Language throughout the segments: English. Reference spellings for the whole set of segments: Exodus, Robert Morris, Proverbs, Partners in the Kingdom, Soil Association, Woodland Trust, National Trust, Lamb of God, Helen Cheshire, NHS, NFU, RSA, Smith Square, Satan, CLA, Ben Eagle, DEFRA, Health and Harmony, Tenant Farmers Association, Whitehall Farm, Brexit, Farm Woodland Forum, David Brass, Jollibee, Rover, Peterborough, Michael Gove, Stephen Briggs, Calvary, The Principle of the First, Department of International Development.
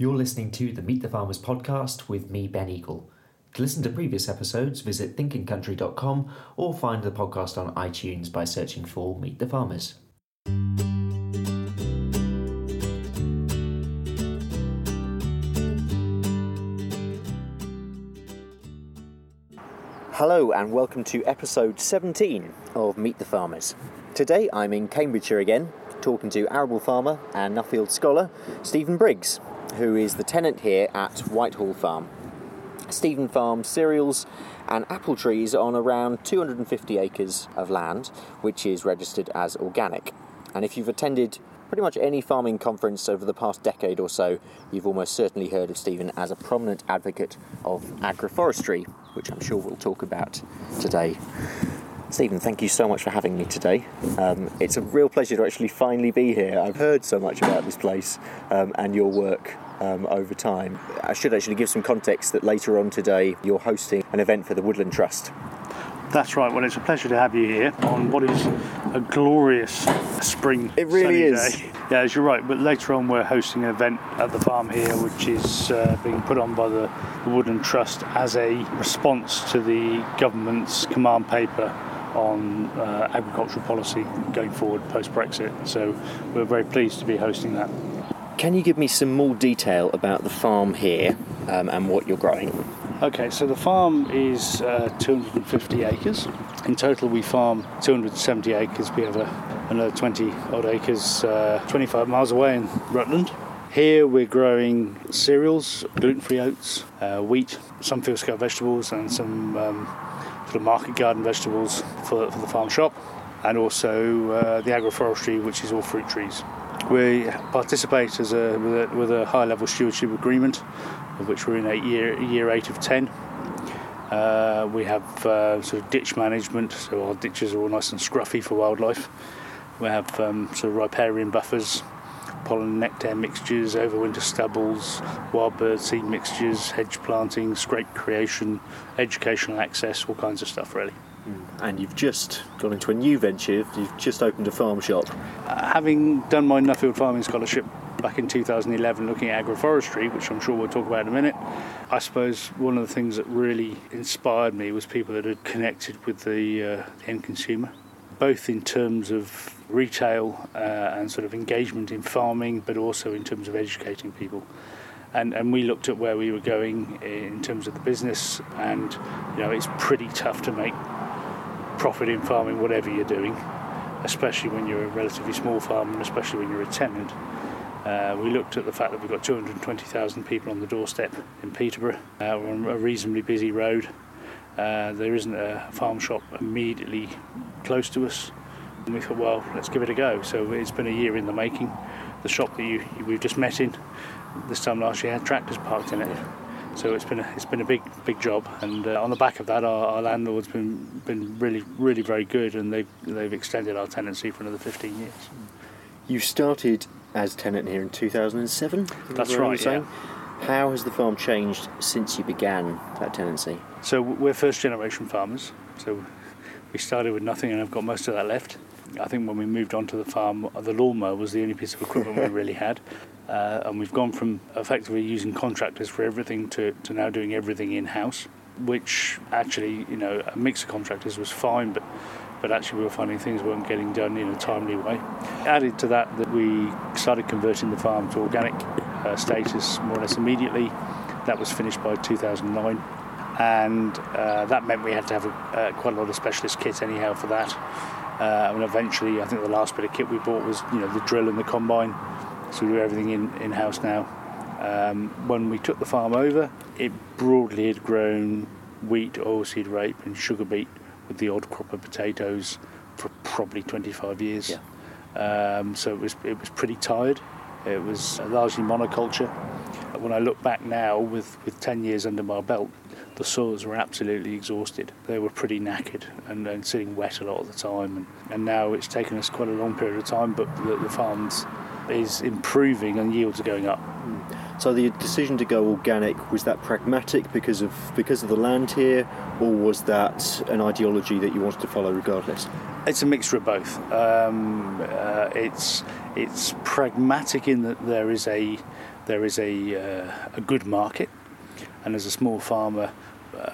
You're listening to the Meet the Farmers podcast with me, Ben Eagle. To listen to previous episodes, visit thinkingcountry.com or find the podcast on iTunes by searching for Meet the Farmers. Hello and welcome to episode 17 of Meet the Farmers. Today I'm in Cambridgeshire again, talking to arable farmer and Nuffield scholar Stephen Briggs, who is the tenant here at Whitehall Farm. Stephen farms cereals and apple trees on around 250 acres of land, which is registered as organic. And if you've attended pretty much any farming conference over the past decade or so, you've almost certainly heard of Stephen as a prominent advocate of agroforestry, which I'm sure we'll talk about today. Stephen, thank you so much for having me today. It's a real pleasure to actually finally be here. I've heard so much about this place and your work over time. I should actually give some context that later on today you're hosting an event for the Woodland Trust. That's right. Well, it's a pleasure to have you here on what is a glorious spring sunny day. It really is. Yeah, as you're right. But later on, we're hosting an event at the farm here, which is being put on by the Woodland Trust as a response to the government's command paper on agricultural policy going forward post-Brexit. So we're very pleased to be hosting that. Can you give me some more detail about the farm here and what you're growing? Okay, so the farm is 250 acres. In total we farm 270 acres. We have another 20 odd acres 25 miles away in Rutland. Here we're growing cereals, gluten-free oats, wheat, some field-scale vegetables and some sort of market garden vegetables for the farm shop, and also the agroforestry, which is all fruit trees. We participate as with a high-level stewardship agreement, of which we're in year 8 of 10. We have sort of ditch management, so our ditches are all nice and scruffy for wildlife. We have sort of riparian buffers, pollen nectar mixtures, overwinter stubbles, wild bird seed mixtures, hedge planting, scrape creation, educational access, all kinds of stuff really. And you've just gone into a new venture, you've just opened a farm shop. Having done my Nuffield Farming Scholarship back in 2011 looking at agroforestry, which I'm sure we'll talk about in a minute, I suppose one of the things that really inspired me was people that had connected with the end consumer, both in terms of retail and sort of engagement in farming, but also in terms of educating people. And we looked at where we were going in terms of the business, and you know, it's pretty tough to make profit in farming, whatever you're doing, especially when you're a relatively small farm and especially when you're a tenant. We looked at the fact that we've got 220,000 people on the doorstep in Peterborough. We're on a reasonably busy road. There isn't a farm shop immediately close to us. And we thought, well, let's give it a go. So it's been a year in the making. The shop that we've just met in this time last year had tractors parked in it. So it's been a big job, and on the back of that, our landlord's been really very good, and they've extended our tenancy for another 15 years. You started as tenant here in 2007. That's right. Yeah. How has the farm changed since you began that tenancy? So we're first generation farmers. So we started with nothing, and I've got most of that left. I think when we moved onto the farm, the lawnmower was the only piece of equipment we really had. And we've gone from effectively using contractors for everything to now doing everything in-house, which actually, you know, a mix of contractors was fine, but actually we were finding things weren't getting done in a timely way. Added to that we started converting the farm to organic status more or less immediately. That was finished by 2009, and that meant we had to have quite a lot of specialist kit anyhow for that. And eventually, I think the last bit of kit we bought was, you know, the drill and the combine. So we do everything in-house now. When we took the farm over, it broadly had grown wheat, oilseed rape and sugar beet with the odd crop of potatoes for probably 25 years. Yeah. So it was pretty tired. It was largely monoculture. When I look back now with 10 years under my belt, the soils were absolutely exhausted. They were pretty knackered and sitting wet a lot of the time. And now it's taken us quite a long period of time, but the farm's is improving and yields are going up. So the decision to go organic, was that pragmatic because of the land here, or was that an ideology that you wanted to follow regardless? It's a mixture of both. It's pragmatic in that there is a there is a good market, and as a small farmer,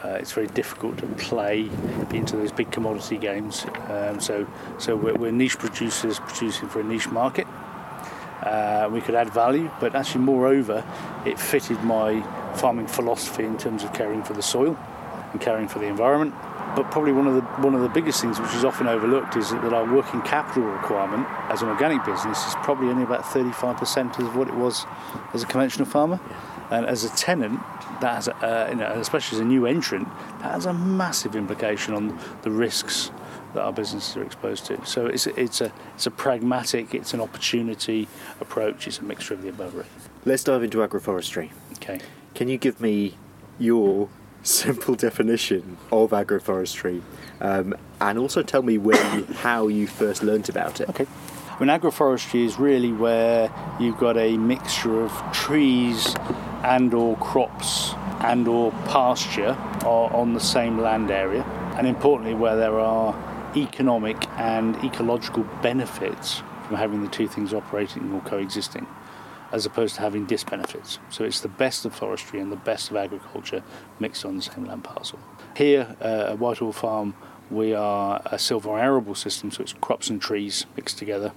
it's very difficult to play into those big commodity games. So we're niche producers producing for a niche market. We could add value, but actually, moreover, it fitted my farming philosophy in terms of caring for the soil and caring for the environment. But probably one of the biggest things, which is often overlooked, is that our working capital requirement as an organic business is probably only about 35% of what it was as a conventional farmer. And as a tenant, that has, especially as a new entrant, that has a massive implication on the risks that our businesses are exposed to. So it's a pragmatic, it's an opportunity approach. It's a mixture of the above. Really. Let's dive into agroforestry. Okay. Can you give me your simple definition of agroforestry, and also tell me how you first learnt about it? Okay. I mean, agroforestry is really where you've got a mixture of trees and or crops and or pasture on the same land area, and importantly where there are economic and ecological benefits from having the two things operating or coexisting, as opposed to having disbenefits. So it's the best of forestry and the best of agriculture mixed on the same land parcel. Here at Whitehall Farm, we are a silver arable system, so it's crops and trees mixed together.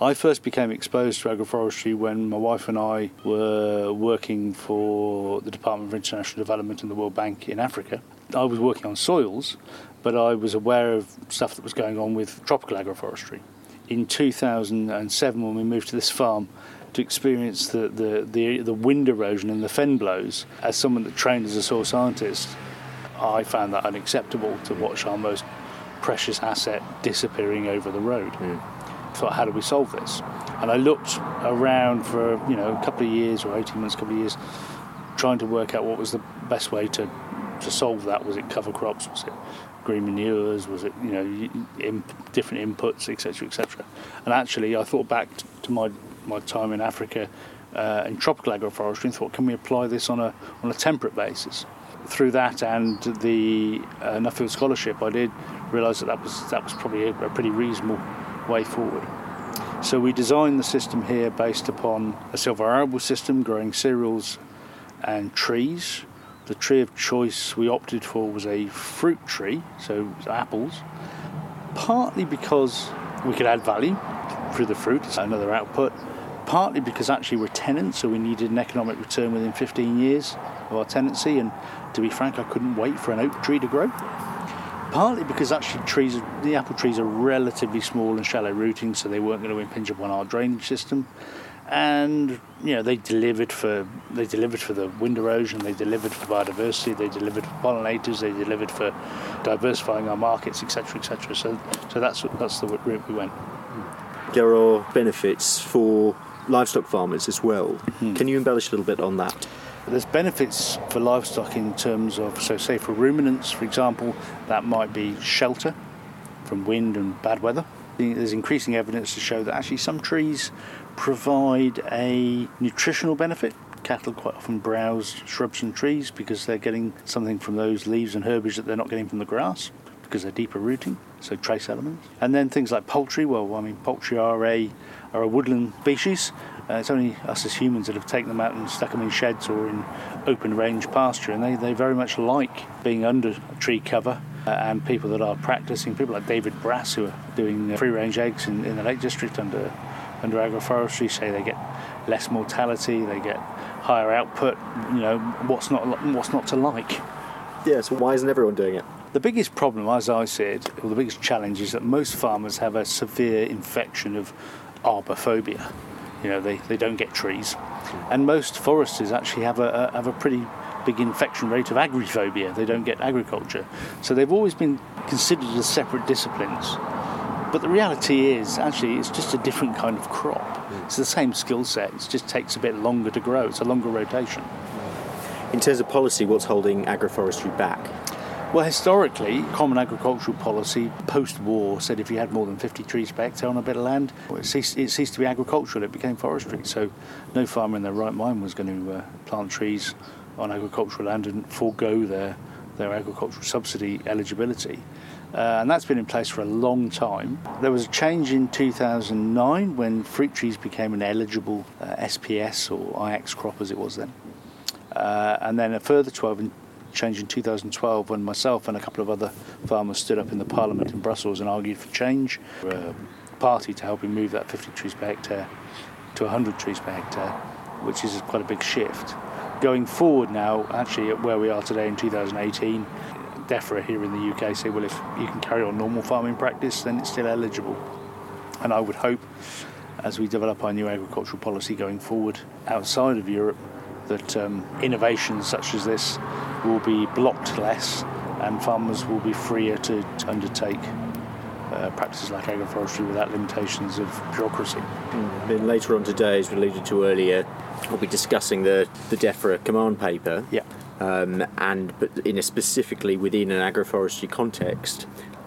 I first became exposed to agroforestry when my wife and I were working for the Department of International Development and the World Bank in Africa. I was working on soils, but I was aware of stuff that was going on with tropical agroforestry. In 2007, when we moved to this farm, to experience the wind erosion and the fen blows, as someone that trained as a soil scientist, I found that unacceptable to watch our most precious asset disappearing over the road. I thought, how do we solve this? And I looked around for a couple of years or 18 months, trying to work out what was the best way to solve that. Was it cover crops? Was it green manures? Was it different inputs, etc., etc.? And actually, I thought back to my time in Africa in tropical agroforestry and thought, can we apply this on a temperate basis? Through that and the Nuffield scholarship, I did realise that was probably a pretty reasonable way forward. So we designed the system here based upon a silver arable system, growing cereals and trees. The tree of choice we opted for was a fruit tree, so apples, partly because we could add value through the fruit, another output, partly because actually we're tenants, so we needed an economic return within 15 years of our tenancy, and to be frank, I couldn't wait for an oak tree to grow. Partly because actually the apple trees are relatively small and shallow rooting, so they weren't going to impinge upon our drainage system, and they delivered for the wind erosion, they delivered for biodiversity, they delivered for pollinators, they delivered for diversifying our markets, etc., etc. So that's the route we went. There are benefits for livestock farmers as well. Mm-hmm. Can you embellish a little bit on that? There's benefits for livestock in terms of, say for ruminants, for example, that might be shelter from wind and bad weather. There's increasing evidence to show that actually some trees provide a nutritional benefit. Cattle quite often browse shrubs and trees because they're getting something from those leaves and herbage that they're not getting from the grass, because they're deeper rooting, so trace elements. And then things like poultry. Well, I mean, poultry are a woodland species. It's only us as humans that have taken them out and stuck them in sheds or in open range pasture, and they very much like being under tree cover. And people that are practicing, people like David Brass, who are doing free range eggs in the Lake District under agroforestry, say they get less mortality, they get higher output. What's not to like? Yeah, so why isn't everyone doing it? The biggest problem, as I see it, or the biggest challenge, is that most farmers have a severe infection of arbophobia. They don't get trees, and most foresters actually have a pretty big infection rate of agrophobia. They don't get agriculture, so they've always been considered as separate disciplines. But the reality is, actually, it's just a different kind of crop. It's the same skill set. It just takes a bit longer to grow. It's a longer rotation. In terms of policy, what's holding agroforestry back? Well, historically, common agricultural policy post-war said if you had more than 50 trees per hectare on a bit of land, it ceased to be agricultural, it became forestry. So no farmer in their right mind was going to plant trees on agricultural land and forego their their agricultural subsidy eligibility. And that's been in place for a long time. There was a change in 2009 when fruit trees became an eligible SPS or IX crop as it was then. And then a further change in 2012 when myself and a couple of other farmers stood up in the Parliament in Brussels and argued for change. We were a party to helping move that 50 trees per hectare to 100 trees per hectare, which is quite a big shift. Going forward now, actually at where we are today in 2018, DEFRA here in the UK say, well, if you can carry on normal farming practice, then it's still eligible. And I would hope, as we develop our new agricultural policy going forward outside of Europe, that innovations such as this will be blocked less and farmers will be freer to undertake practices like agroforestry without limitations of bureaucracy. Then later on today, as we alluded to earlier, we'll be discussing the DEFRA command paper. Yeah. But in a specifically within an agroforestry context.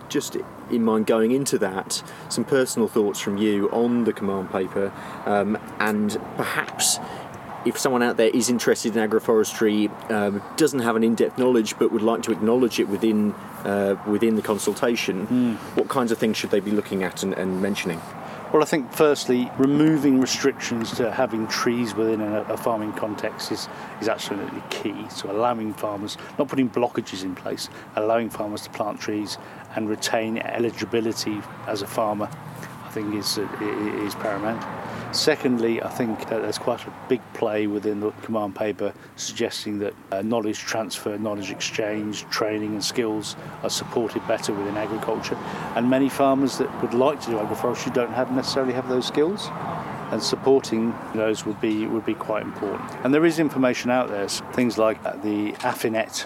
Just in mind going into that, some personal thoughts from you on the command paper, and perhaps if someone out there is interested in agroforestry, doesn't have an in-depth knowledge but would like to acknowledge it within the consultation, what kinds of things should they be looking at and mentioning? Well, I think firstly, removing restrictions to having trees within a farming context is absolutely key. So allowing farmers, not putting blockages in place, allowing farmers to plant trees and retain eligibility as a farmer, I think is paramount. Secondly, I think that there's quite a big play within the command paper suggesting that knowledge transfer, knowledge exchange, training and skills are supported better within agriculture. And many farmers that would like to do agroforestry don't necessarily have those skills, and supporting those would be quite important. And there is information out there, so things like the AFINET,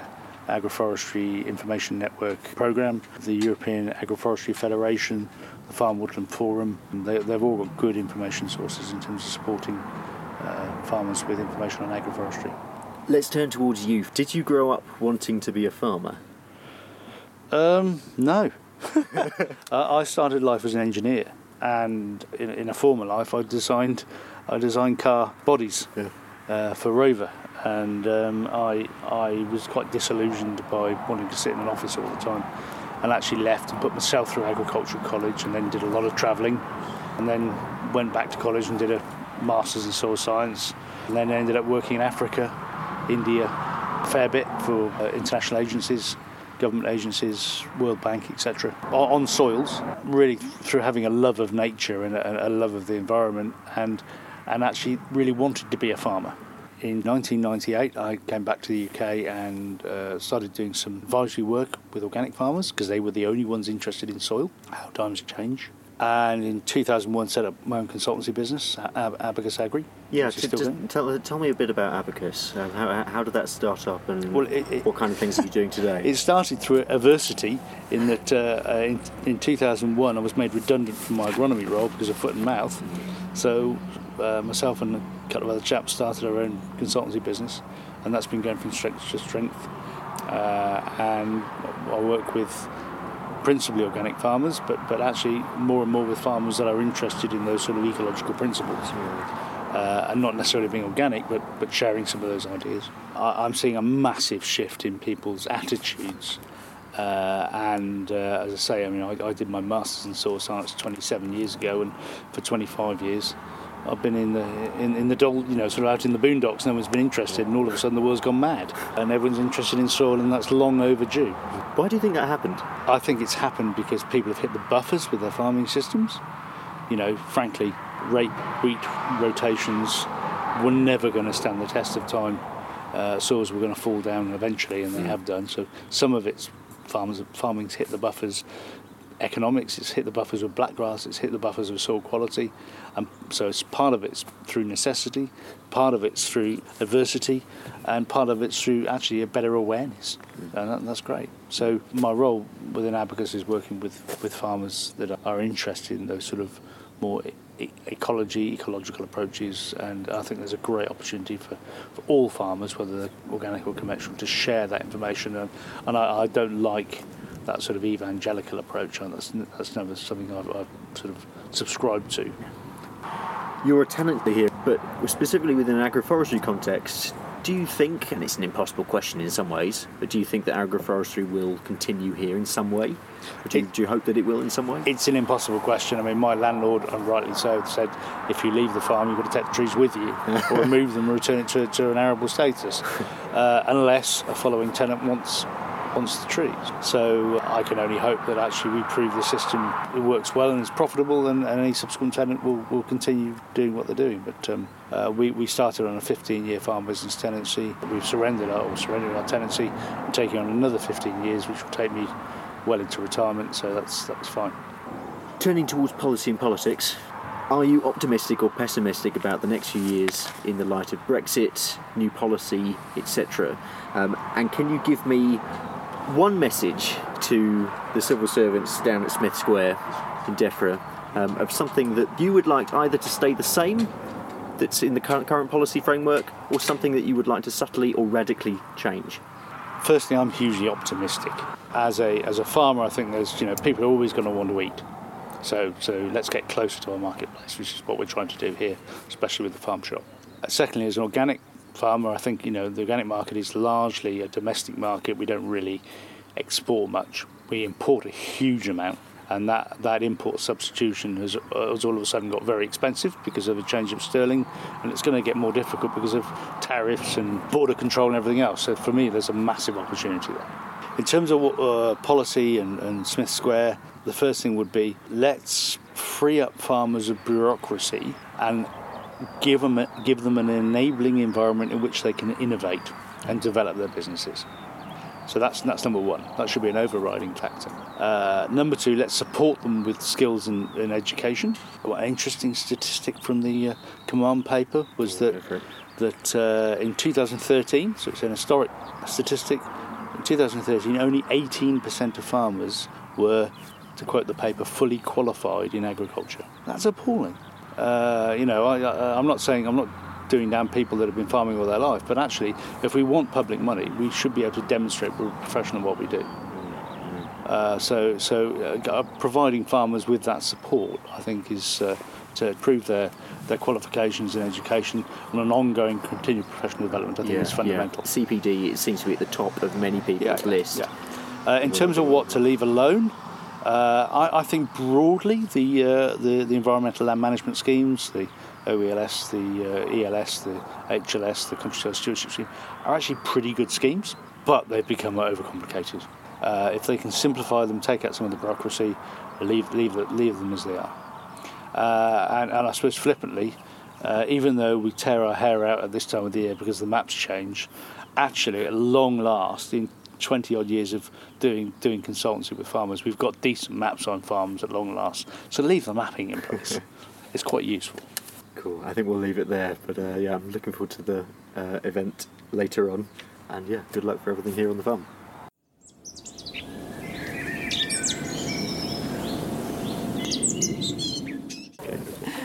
Agroforestry Information Network Programme, the European Agroforestry Federation, the Farm Woodland Forum. They've all got good information sources in terms of supporting farmers with information on agroforestry. Let's turn towards you. Did you grow up wanting to be a farmer? No. I started life as an engineer, and in a former life I designed car bodies for Rover. And I was quite disillusioned by wanting to sit in an office all the time, and actually left and put myself through agricultural college, and then did a lot of travelling, and then went back to college and did a master's in soil science, and then ended up working in Africa, India, a fair bit for international agencies, government agencies, World Bank, etc. On soils, really through having a love of nature and a love of the environment, and actually really wanted to be a farmer. In 1998, I came back to the UK and started doing some advisory work with organic farmers because they were the only ones interested in soil, how times change. And in 2001, set up my own consultancy business, Abacus Agri. Yeah, tell me a bit about Abacus. How did that start up, and what kind of things are you doing today? It started through adversity in that in 2001, I was made redundant from my agronomy role because of foot and mouth. So myself and a couple of other chaps started our own consultancy business, and that's been going from strength to strength. And I work with principally organic farmers, but actually more and more with farmers that are interested in those sort of ecological principles, and not necessarily being organic, but sharing some of those ideas. I'm seeing a massive shift in people's attitudes. As I say, I mean, I did my master's in soil science 27 years ago, and for 25 years I've been in the dull, sort of out in the boondocks. No one's been interested, and all of a sudden the world's gone mad, and everyone's interested in soil, and that's long overdue. Why do you think that happened? I think it's happened because people have hit the buffers with their farming systems. Frankly, rape wheat rotations were never going to stand the test of time. Soils were going to fall down eventually, and they have done. So some of it's farming's hit the buffers. Economics, it's hit the buffers with blackgrass, it's hit the buffers with soil quality, and so it's part of it's through necessity, part of it's through adversity, and part of it's through actually a better awareness, and that's great. So my role within Abacus is working with farmers that are interested in those sort of more ecological approaches, and I think there's a great opportunity for all farmers, whether they're organic or commercial, to share that information, and I don't like that sort of evangelical approach, and that's never something I've sort of subscribed to. You're a tenant here, but specifically within an agroforestry context, Do you think, and it's an impossible question in some ways, but do you think that agroforestry will continue here in some way? Do you hope that it will in some way? It's an impossible question. I mean, my landlord, and rightly so, said if you leave the farm, you've got to take the trees with you or remove them and return it to an arable status, unless a following tenant wants the trees. So I can only hope that actually we prove the system, it works well and is profitable, and any subsequent tenant will continue doing what they're doing. But we started on a 15-year farm business tenancy. We've surrendered our tenancy and taking on another 15 years, which will take me well into retirement, so that's fine. Turning towards policy and politics, are you optimistic or pessimistic about the next few years in the light of Brexit, new policy, etc.? And can you give me one message to the civil servants down at Smith Square in DEFRA of something that you would like either to stay the same that's in the current policy framework, or something that you would like to subtly or radically change? Firstly, I'm hugely optimistic. As a farmer, I think there's, people are always going to want to eat. So let's get closer to our marketplace, which is what we're trying to do here, especially with the farm shop. Secondly, as an organic farmer, I think the organic market is largely a domestic market. We don't really export much. We import a huge amount, and that import substitution has all of a sudden got very expensive because of a change of sterling, and it's going to get more difficult because of tariffs and border control and everything else. So for me, there's a massive opportunity there. In terms of policy and Smith Square, the first thing would be let's free up farmers of bureaucracy and give them an enabling environment in which they can innovate and develop their businesses. So that's number one. That should be an overriding factor. Number two, let's support them with skills and education. An interesting statistic from the Command paper was that in 2013, so it's an historic statistic, in 2013 only 18% of farmers were, to quote the paper, fully qualified in agriculture. That's appalling. I'm not doing down people that have been farming all their life, but actually, if we want public money, we should be able to demonstrate we're professional in what we do. So providing farmers with that support, I think, is to improve their qualifications in education and an ongoing, continued professional development, I think, is fundamental. Yeah. CPD, it seems to be at the top of many people's list. Yeah. In terms of what to leave alone, I think broadly the environmental land management schemes, the OELS, the ELS, the HLS, the Countryside Stewardship Scheme, are actually pretty good schemes, but they've become overcomplicated. If they can simplify them, take out some of the bureaucracy, leave them as they are. And I suppose flippantly, even though we tear our hair out at this time of the year because the maps change, actually at long last, in 20 odd years of doing consultancy with farmers, we've got decent maps on farms at long last, so leave the mapping in place. It's quite useful. Cool, I think we'll leave it there, but I'm looking forward to the event later on, and good luck for everything here on the farm.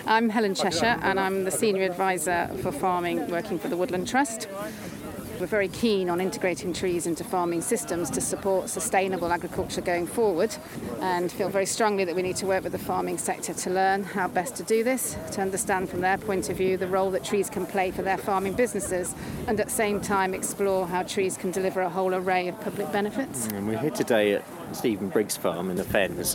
I'm Helen Cheshire, and I'm the Senior Advisor for Farming, working for the Woodland Trust. We're very keen on integrating trees into farming systems to support sustainable agriculture going forward, and feel very strongly that we need to work with the farming sector to learn how best to do this, to understand from their point of view the role that trees can play for their farming businesses, and at the same time explore how trees can deliver a whole array of public benefits. And we're here today at Stephen Briggs farm in the Fens,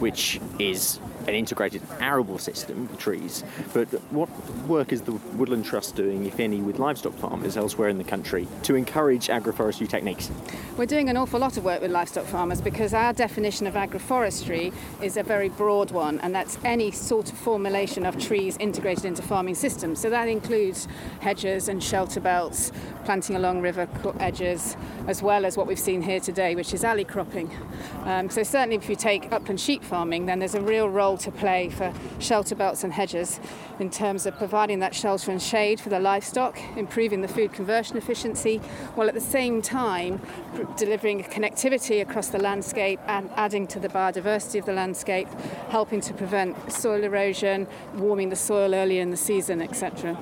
which is an integrated arable system with trees. But what work is the Woodland Trust doing, if any, with livestock farmers elsewhere in the country to encourage agroforestry techniques? We're doing an awful lot of work with livestock farmers because our definition of agroforestry is a very broad one, and that's any sort of formulation of trees integrated into farming systems. So that includes hedges and shelter belts, planting along river edges, as well as what we've seen here today, which is alley cropping. So certainly if you take upland sheep farming, then there's a real role to play for shelter belts and hedges in terms of providing that shelter and shade for the livestock, improving the food conversion efficiency, while at the same time delivering connectivity across the landscape and adding to the biodiversity of the landscape, helping to prevent soil erosion, warming the soil earlier in the season, etc.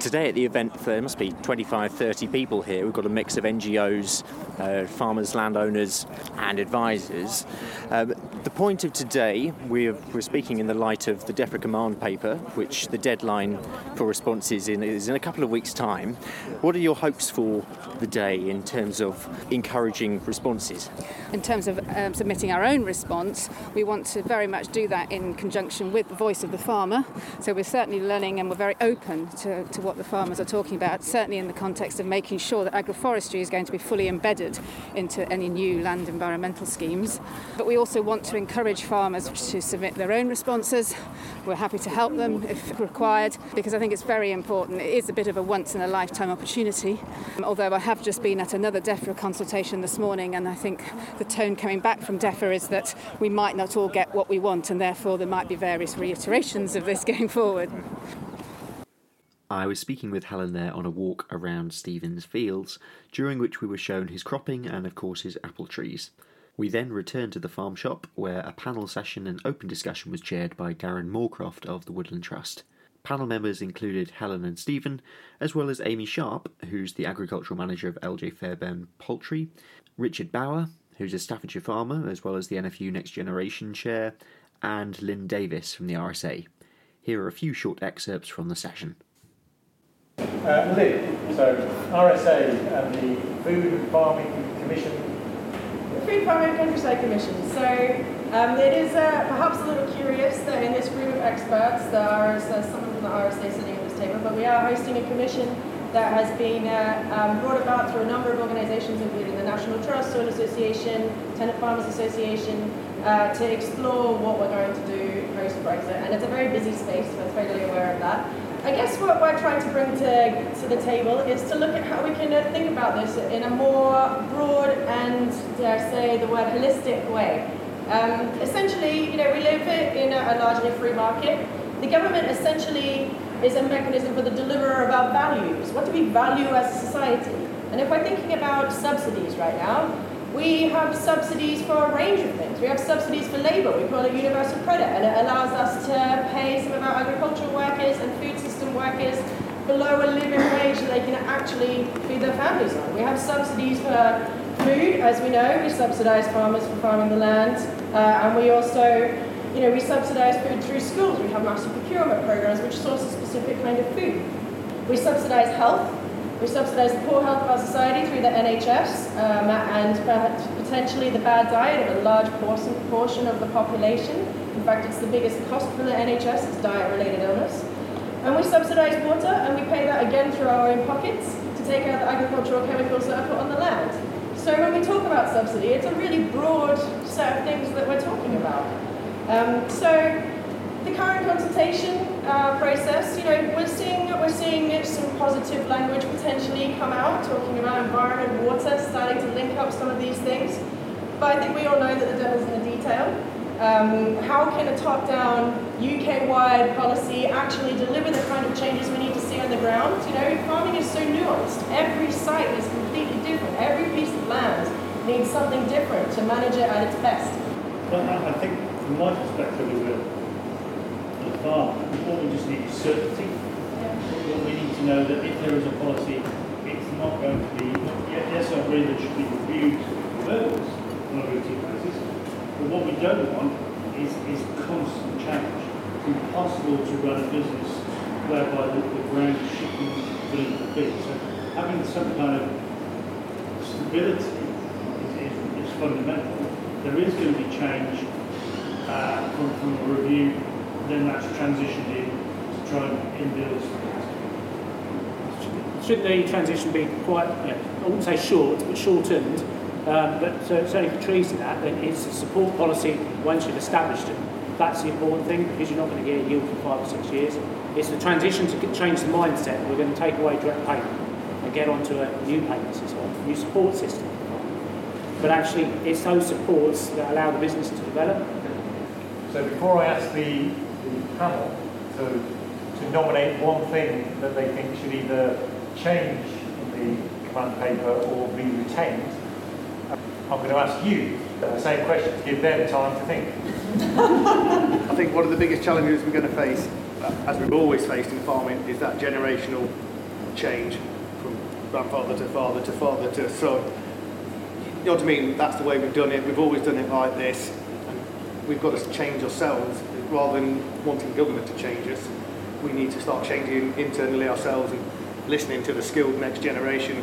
Today at the event, there must be 25, 30 people here. We've got a mix of NGOs, farmers, landowners and advisors. The point of today, we're speaking in the light of the DEFRA command paper, which the deadline for responses is in a couple of weeks' time. What are your hopes for the day in terms of encouraging responses? In terms of submitting our own response, we want to very much do that in conjunction with the voice of the farmer. So we're certainly learning and we're very open to what the farmers are talking about, certainly in the context of making sure that agroforestry is going to be fully embedded into any new land environmental schemes. But we also want to encourage farmers to submit their own responses. We're happy to help them if required, because I think it's very important. It is a bit of a once-in-a-lifetime opportunity, although I have just been at another DEFRA consultation this morning, and I think the tone coming back from DEFRA is that we might not all get what we want, and therefore there might be various reiterations of this going forward. I was speaking with Helen there on a walk around Stephen's fields, during which we were shown his cropping and, of course, his apple trees. We then returned to the farm shop, where a panel session and open discussion was chaired by Darren Moorcroft of the Woodland Trust. Panel members included Helen and Stephen, as well as Amy Sharp, who's the agricultural manager of LJ Fairbairn Poultry, Richard Bower, who's a Staffordshire farmer, as well as the NFU Next Generation chair, and Lynn Davis from the RSA. Here are a few short excerpts from the session. Lynn, so RSA and the Food and Farming Commission. The Food, Farming and Agri Commission. So it is perhaps a little curious that in this group of experts there are someone from the RSA sitting at this table, but we are hosting a commission that has been brought about through a number of organisations, including the National Trust, Soil Association, Tenant Farmers Association, to explore what we're going to do post-Brexit. And it's a very busy space, so we're totally aware of that. I guess what we're trying to bring to the table is to look at how we can think about this in a more broad and, dare I say the word, holistic way. Essentially, we live in a largely free market. The government essentially is a mechanism for the deliverer of our values. What do we value as a society? And if we're thinking about subsidies right now, we have subsidies for a range of things. We have subsidies for labour, we call it universal credit, and it allows us to pay some of our agricultural workers and food system workers below a living wage that they can actually feed their families on. We have subsidies for food, as we know, we subsidise farmers for farming the land, and we also we subsidise food through schools. We have massive procurement programs which source a specific kind of food. We subsidise health. We subsidise the poor health of our society through the NHS and potentially the bad diet of a large portion of the population. In fact, it's the biggest cost for the NHS is diet-related illness. And we subsidise water, and we pay that again through our own pockets to take out the agricultural chemicals that are put on the land. So when we talk about subsidy, it's a really broad set of things that we're talking about. So the current consultation process, we're seeing some positive language potentially come out, talking about environment, water, starting to link up some of these things. But I think we all know that the devil's in the detail. How can a top-down, UK-wide policy actually deliver the kind of changes we need to see on the ground? Farming is so nuanced. Every site is completely different. Every piece of land needs something different to manage it at its best. Well, I think from my perspective as a farmer, what we just need is certainty. Yeah. We need to know that if there is a policy, it's not going to be, yes, I agree that it should be reviewed for verbals on a routine basis, but what we don't want is constant change. It's impossible to run a business whereby the ground should be willing to be. So having some kind of stability is fundamental. There is going to be change from a review, then that's transitioned in to try and inbuild things. Should the transition be quite, I wouldn't say short, but shortened, but certainly for trees and that, then it's a support policy once you've established it. That's the important thing, because you're not going to get a yield for 5 or 6 years. It's the transition to change the mindset. We're going to take away direct payment and get onto a new payment system, a new support system. But actually, it's those supports that allow the business to develop. So before I ask the panel to nominate one thing that they think should either change in the command paper or be retained, I'm going to ask you the same question to give them time to think. I think one of the biggest challenges we're going to face, as we've always faced in farming, is that generational change from grandfather to father to father to son. You know what I mean? That's the way we've done it. We've always done it like this. And we've got to change ourselves rather than wanting government to change us. We need to start changing internally ourselves and listening to the skilled next generation.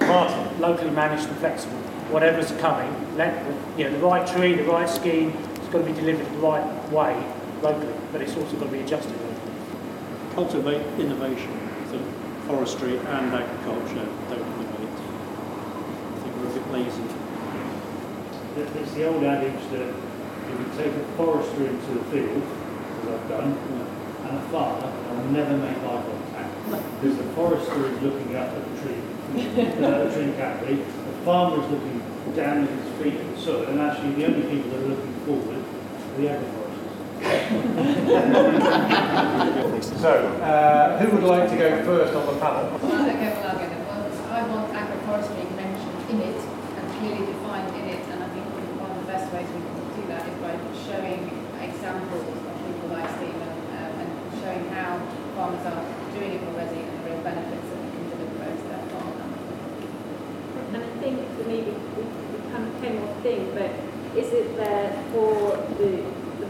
Martin, locally managed and flexible. Whatever's coming, the right tree, the right scheme, it's got to be delivered the right way locally, but it's also got to be adjusted locally. Cultivate innovation. I think forestry and agriculture don't innovate. I think we're a bit lazy. It's the old adage that if you take a forester into the field, as I've done, and a farmer, I'll never make eye contact. Because the forester is looking up at the tree, the tree canopy. Farmer is looking down at his feet in the soil, and actually the only people that are looking forward are the agroforesters. So, who would like to go first on the panel? I want agroforestry mentioned in it and clearly defined in it, and I think one of the best ways we can do that is by showing examples of people like Stephen and showing how farmers are doing it already and the real benefits that we can deliver to their farmers. And I think for me, we kind of came off thing, but is it there for the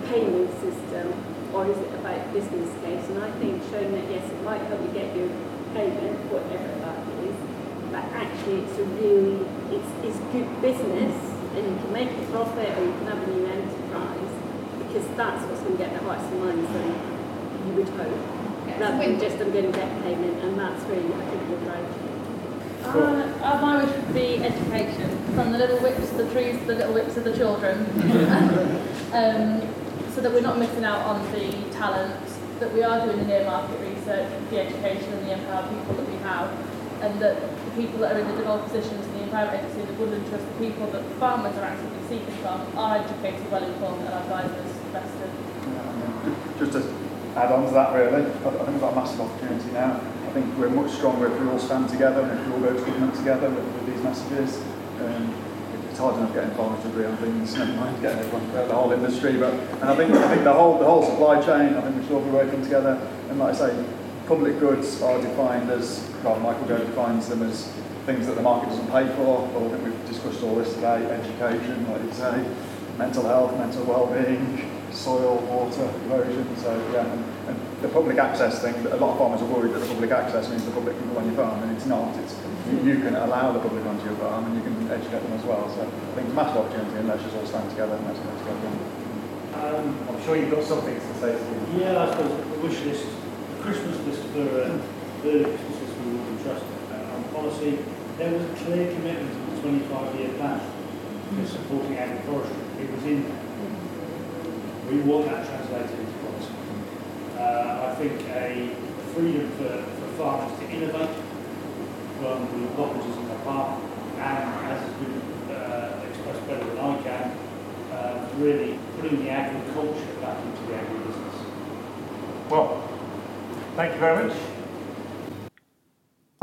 payment system, or is it about business case? And I think showing that, yes, it might help you get your payment, whatever that is, but actually it's a really, it's good business, and you can make a profit, or you can have a new enterprise, because that's what's going to get the hearts and minds that you would hope, rather than just I'm going to get payment, and that's really, I think, the right thing. My wish would be education, from the little whips of the trees to the little whips of the children, so that we're not missing out on the talent, that we are doing the near market research, the education and the empowered people that we have, and that the people that are in the developed positions, the environment agency, the Woodland Trust, the people that farmers are actively seeking from are educated, well informed and advisors vested. Just to add on to that really, I think we've got a massive opportunity now. I think we're much stronger if we all stand together and if we all go to government together with these messages. It's hard enough getting farmers to agree on things, never mind getting everyone, the whole industry. And I think the whole supply chain, I think we should all be working together. And like I say, public goods are defined as, well, Michael Gove defines them as things that the market doesn't pay for. Well, I think we've discussed all this today: education, like you say, mental health, mental well-being, soil, water, erosion. So yeah. And the public access thing, a lot of farmers are worried that the public access means the public can go on your farm, and it's not. You can allow the public onto your farm, and you can educate them as well. So I think it's a massive opportunity, and let's just all stand together and let's go together. I'm sure you've got something to say, Steve. Yeah, I suppose the wish list, the Christmas list for the Christmas list for the Woodland Trust on policy, there was a clear commitment to the 25-year plan for supporting agroforestry. It was in there. We want that translated into policy. I think a freedom for farmers to innovate from the blockages in the park, and as has been expressed better than I can, really putting the agriculture back into the agribusiness. Well, thank you very much.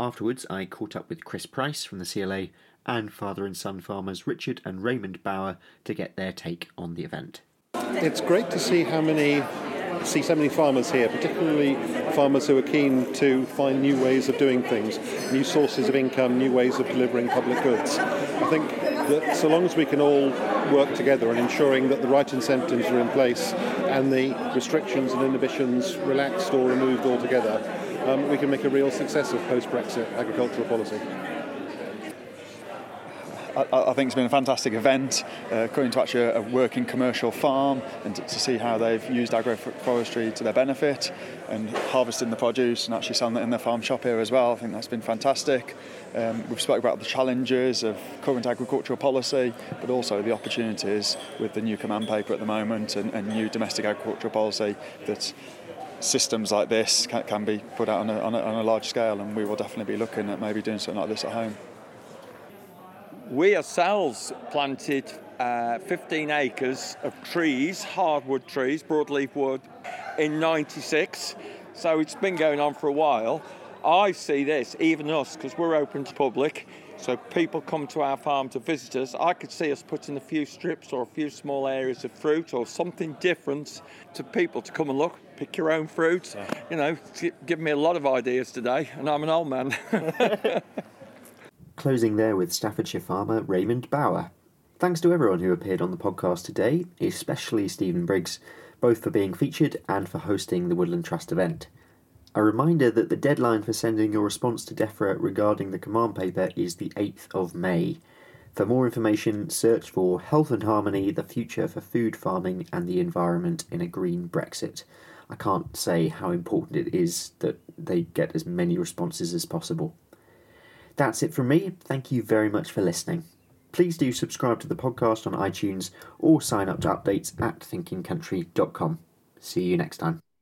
Afterwards, I caught up with Chris Price from the CLA and father and son farmers Richard and Raymond Bauer to get their take on the event. It's great to see so many farmers here, particularly farmers who are keen to find new ways of doing things, new sources of income, new ways of delivering public goods. I think that so long as we can all work together and ensuring that the right incentives are in place and the restrictions and inhibitions relaxed or removed altogether, we can make a real success of post-Brexit agricultural policy. I think it's been a fantastic event, coming to actually a working commercial farm and to see how they've used agroforestry to their benefit and harvesting the produce and actually selling it in their farm shop here as well. I think that's been fantastic. We've spoken about the challenges of current agricultural policy, but also the opportunities with the new command paper at the moment and new domestic agricultural policy that systems like this can be put out on a large scale, and we will definitely be looking at maybe doing something like this at home. We ourselves planted 15 acres of trees, hardwood trees, broadleaf wood, in '96, so it's been going on for a while. I see this, even us, because we're open to public, so people come to our farm to visit us. I could see us putting a few strips or a few small areas of fruit or something different to people to come and look. pick your own fruits. Yeah. You know, give me a lot of ideas today, and I'm an old man. Closing there with Staffordshire farmer Raymond Bauer. Thanks to everyone who appeared on the podcast today, especially Stephen Briggs, both for being featured and for hosting the Woodland Trust event. A reminder that the deadline for sending your response to DEFRA regarding the command paper is the 8th of May. For more information, search for Health and Harmony, the future for food, farming and the environment in a green Brexit. I can't say how important it is that they get as many responses as possible. That's it from me. Thank you very much for listening. Please do subscribe to the podcast on iTunes or sign up to updates at thinkingcountry.com. See you next time.